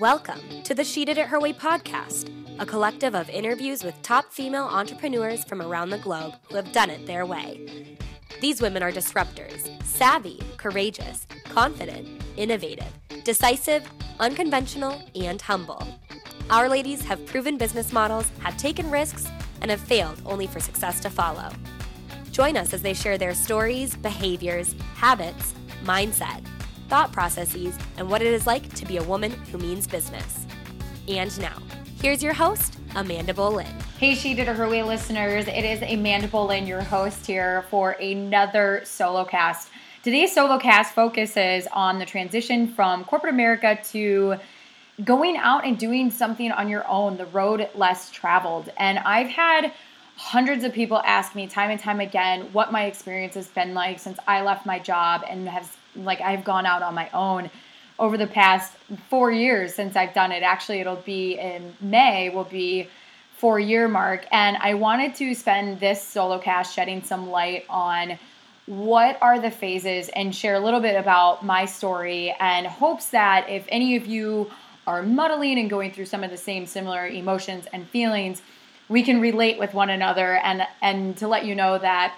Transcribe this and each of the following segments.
Welcome to the She Did It Her Way podcast, a collective of interviews with top female entrepreneurs from around the globe who have done it their way. These women are disruptors, savvy, courageous, confident, innovative, decisive, unconventional, and humble. Our ladies have proven business models, have taken risks, and have failed only for success to follow. Join us as they share their stories, behaviors, habits, mindset, thought processes, and what it is like to be a woman who means business. And now, here's your host, Amanda Boleyn. Hey, She Did It Her Way listeners. It is Amanda Boleyn, your host here for another solo cast. Today's solo cast focuses on the transition from corporate America to going out and doing something on your own, the road less traveled. And I've had hundreds of people ask me time and time again what my experience has been like since I left my job and I've gone out on my own over the past 4 years since I've done it. Actually, it'll be in May, will be 4 year mark. And I wanted to spend this solo cast shedding some light on what are the phases and share a little bit about my story, and hopes that if any of you are muddling and going through some of the same similar emotions and feelings, we can relate with one another and to let you know that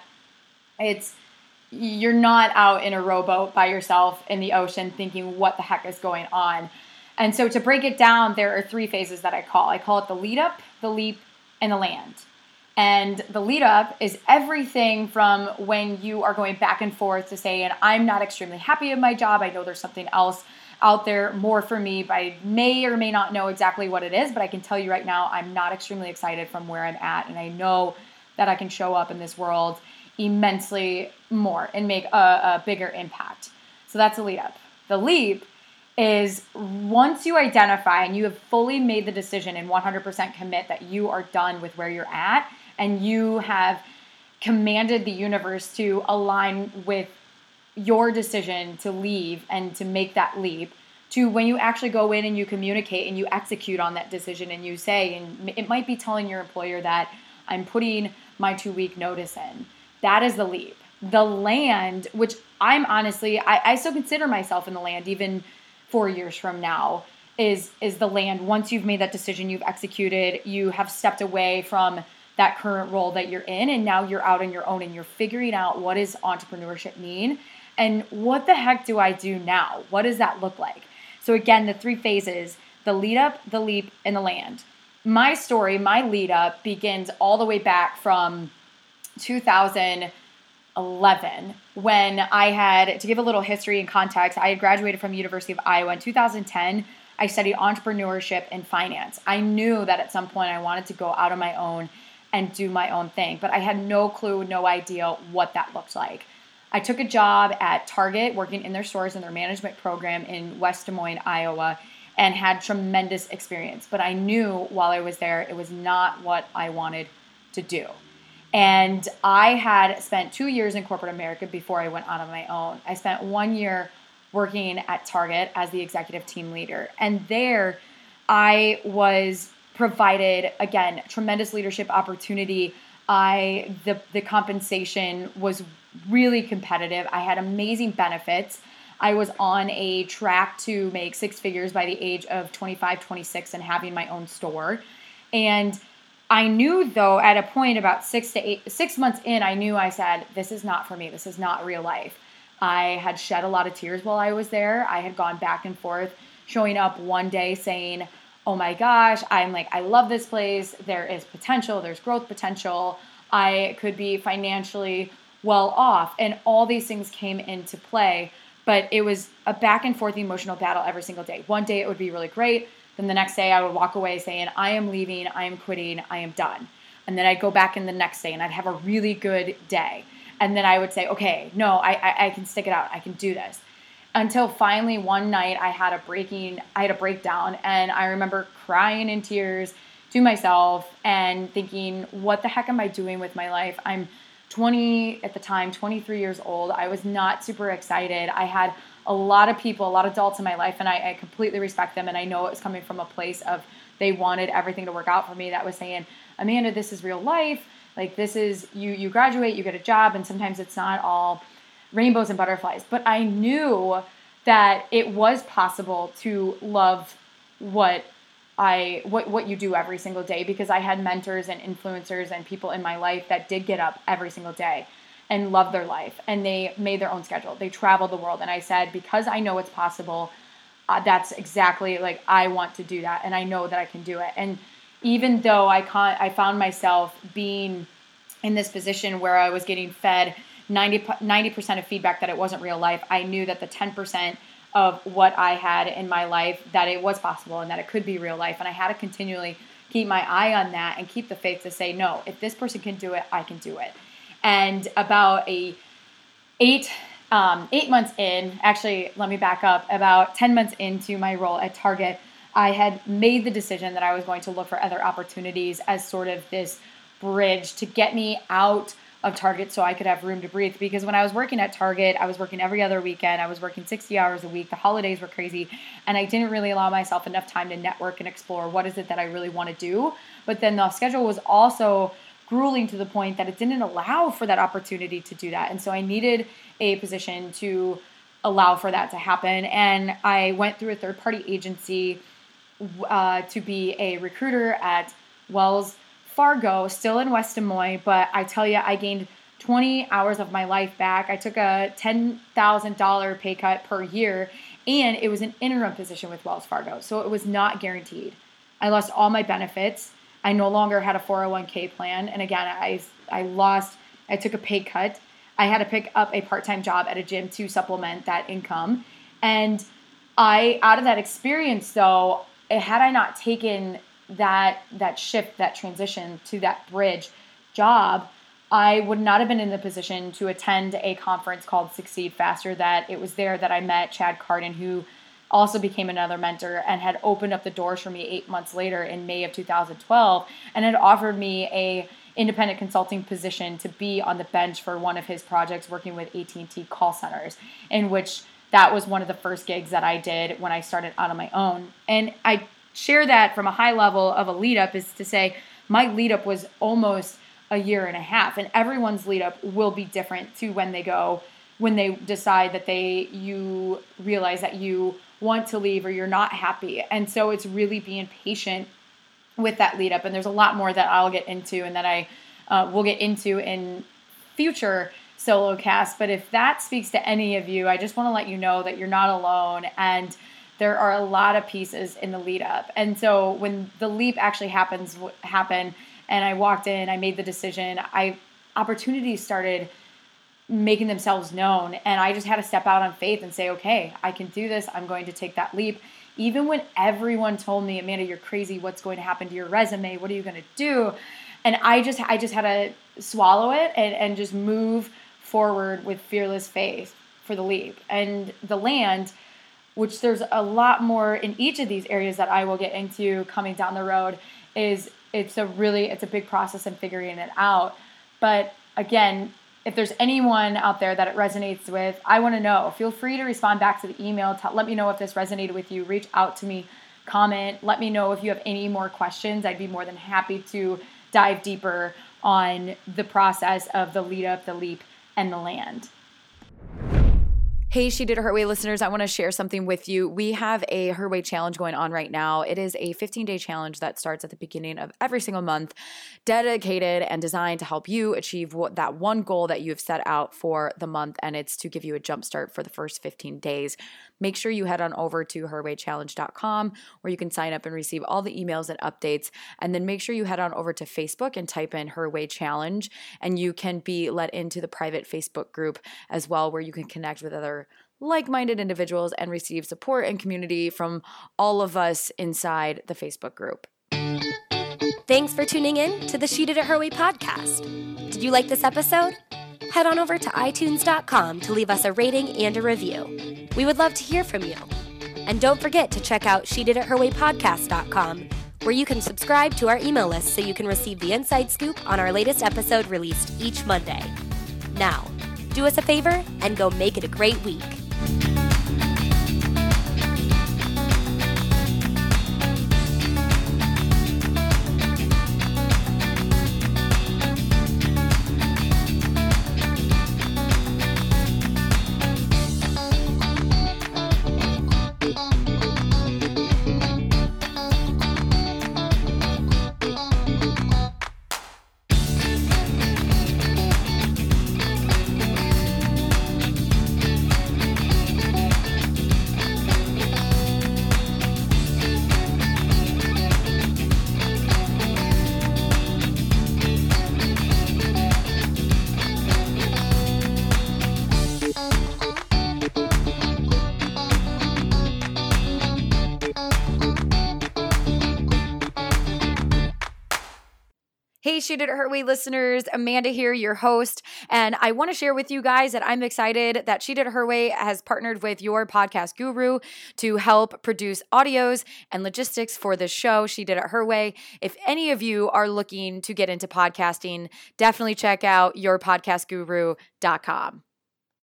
you're not out in a rowboat by yourself in the ocean thinking what the heck is going on. And so to break it down, there are three phases that I call. I call it the lead up, the leap, and the land. And the lead up is everything from when you are going back and forth to say, and I'm not extremely happy at my job. I know there's something else out there more for me, but I may or may not know exactly what it is, but I can tell you right now, I'm not extremely excited from where I'm at. And I know that I can show up in this world immensely more and make a bigger impact. So that's the lead up. The leap is once you identify and you have fully made the decision and 100% commit that you are done with where you're at, and you have commanded the universe to align with your decision to leave and to make that leap, to when you actually go in and you communicate and you execute on that decision, and you say, and it might be telling your employer that I'm putting my 2-week notice in. That is the leap. The land, which I'm honestly, I still consider myself in the land even 4 years from now, is the land. Once you've made that decision, you've executed, you have stepped away from that current role that you're in, and now you're out on your own and you're figuring out, what does entrepreneurship mean? And what the heck do I do now? What does that look like? So again, the three phases: the lead up, the leap, and the land. My story, my lead up begins all the way back from 2011, when I had, to give a little history and context, I had graduated from the University of Iowa in 2010. I studied entrepreneurship and finance. I knew that at some point I wanted to go out on my own and do my own thing, but I had no clue, no idea what that looked like. I took a job at Target working in their stores and their management program in West Des Moines, Iowa, and had tremendous experience. But I knew while I was there, it was not what I wanted to do. And I had spent 2 years in corporate America before I went out on my own. I spent 1 year working at Target as the executive team leader. And there I was provided, again, tremendous leadership opportunity. The compensation was really competitive. I had amazing benefits. I was on a track to make six figures by the age of 25, 26 and having my own store. And I knew, though, at a point about 6 months in, I knew, I said, this is not for me. This is not real life. I had shed a lot of tears while I was there. I had gone back and forth, showing up one day saying, oh my gosh, I love this place. There is potential. There's growth potential. I could be financially well off. And all these things came into play, but it was a back and forth emotional battle every single day. One day it would be really great. Then the next day I would walk away saying, I am leaving, I am quitting, I am done. And then I'd go back in the next day and I'd have a really good day. And then I would say, okay, no, I can stick it out. I can do this. Until finally one night I had a breakdown, and I remember crying in tears to myself and thinking, what the heck am I doing with my life? I'm 23 years old. I was not super excited. I had a lot of people, a lot of adults in my life, and I completely respect them. And I know it was coming from a place of they wanted everything to work out for me, that was saying, Amanda, this is real life. Like, this is, you graduate, you get a job, and sometimes it's not all rainbows and butterflies. But I knew that it was possible to love what you do every single day, because I had mentors and influencers and people in my life that did get up every single day and love their life, and they made their own schedule. They traveled the world. And I said, because I know it's possible, that's exactly like, I want to do that. And I know that I can do it. And even though I can't, I found myself being in this position where I was getting fed 90% of feedback that it wasn't real life. I knew that the 10% of what I had in my life, that it was possible and that it could be real life. And I had to continually keep my eye on that and keep the faith to say, no, if this person can do it, I can do it. And about eight months in, actually, let me back up, about 10 months into my role at Target, I had made the decision that I was going to look for other opportunities as sort of this bridge to get me out of Target so I could have room to breathe. Because when I was working at Target, I was working every other weekend. I was working 60 hours a week. The holidays were crazy. And I didn't really allow myself enough time to network and explore what is it that I really want to do. But then the schedule was also grueling to the point that it didn't allow for that opportunity to do that. And so I needed a position to allow for that to happen. And I went through a third-party agency to be a recruiter at Wells Fargo, still in West Des Moines, but I tell you, I gained 20 hours of my life back. I took a $10,000 pay cut per year, and it was an interim position with Wells Fargo, so it was not guaranteed. I lost all my benefits. I no longer had a 401k plan, and again, I took a pay cut. I had to pick up a part-time job at a gym to supplement that income, and out of that experience, though, had I not taken that shift, that transition to that bridge job, I would not have been in the position to attend a conference called Succeed Faster. That it was there that I met Chad Cardin, who also became another mentor and had opened up the doors for me 8 months later in May of 2012, and had offered me a independent consulting position to be on the bench for one of his projects working with AT&T call centers, in which that was one of the first gigs that I did when I started out on my own. And I share that from a high level of a lead up is to say my lead up was almost a year and a half, and everyone's lead up will be different to when they decide that you realize that you want to leave or you're not happy. And so it's really being patient with that lead up. And there's a lot more that I'll get into and that I will get into in future solo casts. But if that speaks to any of you, I just want to let you know that you're not alone, and there are a lot of pieces in the lead up. And so when the leap actually happened and I walked in, I made the decision, opportunities started making themselves known. And I just had to step out on faith and say, okay, I can do this. I'm going to take that leap. Even when everyone told me, Amanda, you're crazy. What's going to happen to your resume? What are you going to do? And I just had to swallow it and just move forward with fearless faith for the leap and the land, which there's a lot more in each of these areas that I will get into coming down the road. It's a big process in figuring it out. But again, if there's anyone out there that it resonates with, I want to know. Feel free to respond back to the email. Let me know if this resonated with you. Reach out to me, comment. Let me know if you have any more questions. I'd be more than happy to dive deeper on the process of the lead up, the leap, and the land. Hey, She Did It Her Way listeners, I want to share something with you. We have a Her Way challenge going on right now. It is a 15-day challenge that starts at the beginning of every single month, dedicated and designed to help you achieve that one goal that you have set out for the month, and it's to give you a jump start for the first 15 days. Make sure you head on over to HerWayChallenge.com, where you can sign up and receive all the emails and updates, and then make sure you head on over to Facebook and type in Her Way Challenge, and you can be let into the private Facebook group as well, where you can connect with other like-minded individuals and receive support and community from all of us inside the Facebook group. Thanks for tuning in to the She Did It Her Way podcast. Did you like this episode? Head on over to iTunes.com to leave us a rating and a review. We would love to hear from you. And don't forget to check out SheDidItHerWayPodcast.com, where you can subscribe to our email list so you can receive the inside scoop on our latest episode released each Monday. Now, do us a favor and go make it a great week. appreciate it, HerWay listeners. Amanda here, your host. And I want to share with you guys that I'm excited that She Did It Her Way has partnered with Your Podcast Guru to help produce audios and logistics for this show, She Did It Her Way. If any of you are looking to get into podcasting, definitely check out yourpodcastguru.com.